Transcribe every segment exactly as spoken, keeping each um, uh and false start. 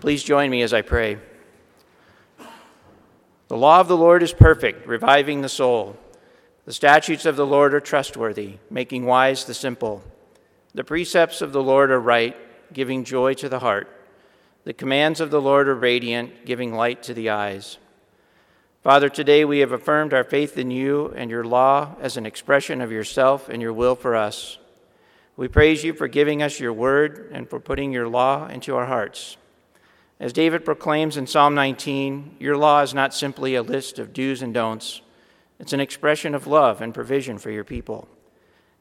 Please join me as I pray. The law of the Lord is perfect, reviving the soul. The statutes of the Lord are trustworthy, making wise the simple. The precepts of the Lord are right, giving joy to the heart. The commands of the Lord are radiant, giving light to the eyes. Father, today we have affirmed our faith in you and your law as an expression of yourself and your will for us. We praise you for giving us your word and for putting your law into our hearts. As David proclaims in Psalm nineteen, your law is not simply a list of do's and don'ts. It's an expression of love and provision for your people.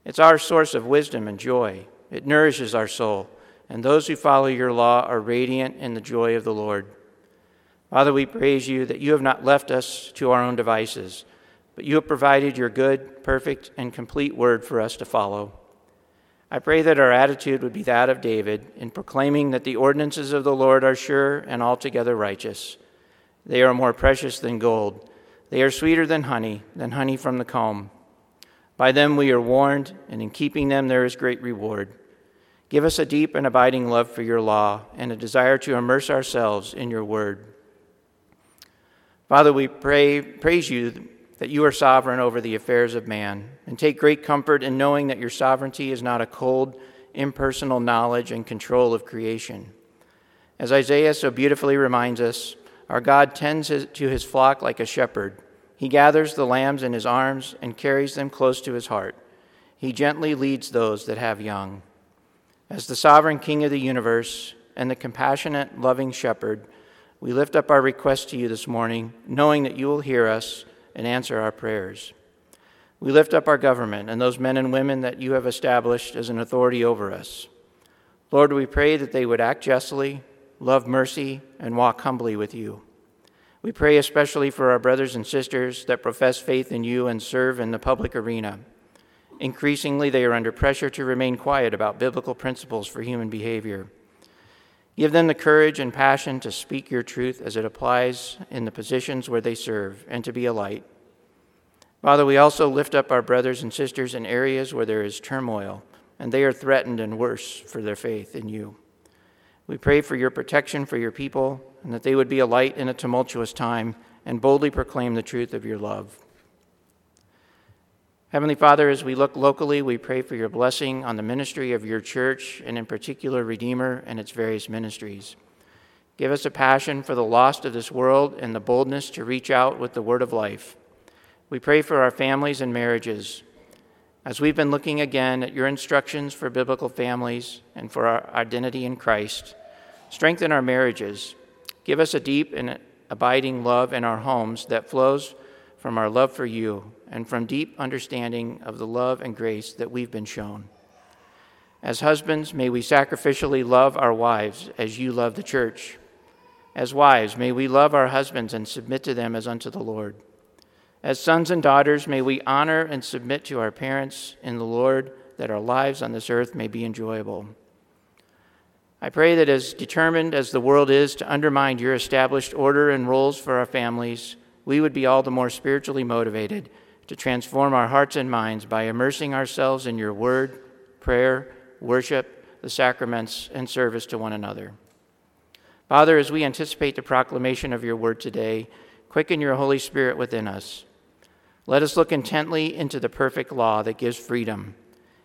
It's our source of wisdom and joy. It nourishes our soul. And those who follow your law are radiant in the joy of the Lord. Father, we praise you that you have not left us to our own devices, but you have provided your good, perfect, and complete word for us to follow. I pray that our attitude would be that of David in proclaiming that the ordinances of the Lord are sure and altogether righteous. They are more precious than gold. They are sweeter than honey, than honey from the comb. By them we are warned, and in keeping them there is great reward. Give us a deep and abiding love for your law and a desire to immerse ourselves in your word. Father, we pray, praise you that you are sovereign over the affairs of man, and take great comfort in knowing that your sovereignty is not a cold, impersonal knowledge and control of creation. As Isaiah so beautifully reminds us, our God tends his, to his flock like a shepherd. He gathers the lambs in his arms and carries them close to his heart. He gently leads those that have young. As the sovereign King of the universe and the compassionate, loving shepherd, we lift up our request to you this morning, knowing that you will hear us and answer our prayers. We lift up our government and those men and women that you have established as an authority over us. Lord, we pray that they would act justly, love mercy, and walk humbly with you. We pray especially for our brothers and sisters that profess faith in you and serve in the public arena. Increasingly, they are under pressure to remain quiet about biblical principles for human behavior. Give them the courage and passion to speak your truth as it applies in the positions where they serve and to be a light. Father, we also lift up our brothers and sisters in areas where there is turmoil and they are threatened and worse for their faith in you. We pray for your protection for your people and that they would be a light in a tumultuous time and boldly proclaim the truth of your love. Heavenly Father, as we look locally, we pray for your blessing on the ministry of your church, and in particular, Redeemer and its various ministries. Give us a passion for the lost of this world and the boldness to reach out with the word of life. We pray for our families and marriages. As we've been looking again at your instructions for biblical families and for our identity in Christ, strengthen our marriages. Give us a deep and abiding love in our homes that flows from our love for you and from deep understanding of the love and grace that we've been shown. As husbands, may we sacrificially love our wives as you love the church. As wives, may we love our husbands and submit to them as unto the Lord. As sons and daughters, may we honor and submit to our parents in the Lord, that our lives on this earth may be enjoyable. I pray that as determined as the world is to undermine your established order and roles for our families, we would be all the more spiritually motivated to transform our hearts and minds by immersing ourselves in your word, prayer, worship, the sacraments, and service to one another. Father, as we anticipate the proclamation of your word today, quicken your Holy Spirit within us. Let us look intently into the perfect law that gives freedom,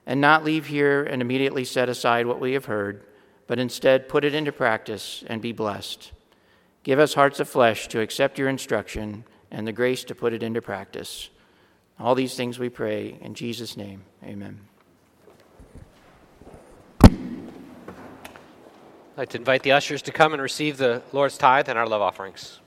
and not leave here and immediately set aside what we have heard, but instead put it into practice and be blessed. Give us hearts of flesh to accept your instruction and the grace to put it into practice. All these things we pray in Jesus' name. Amen. I'd like to invite the ushers to come and receive the Lord's tithe and our love offerings.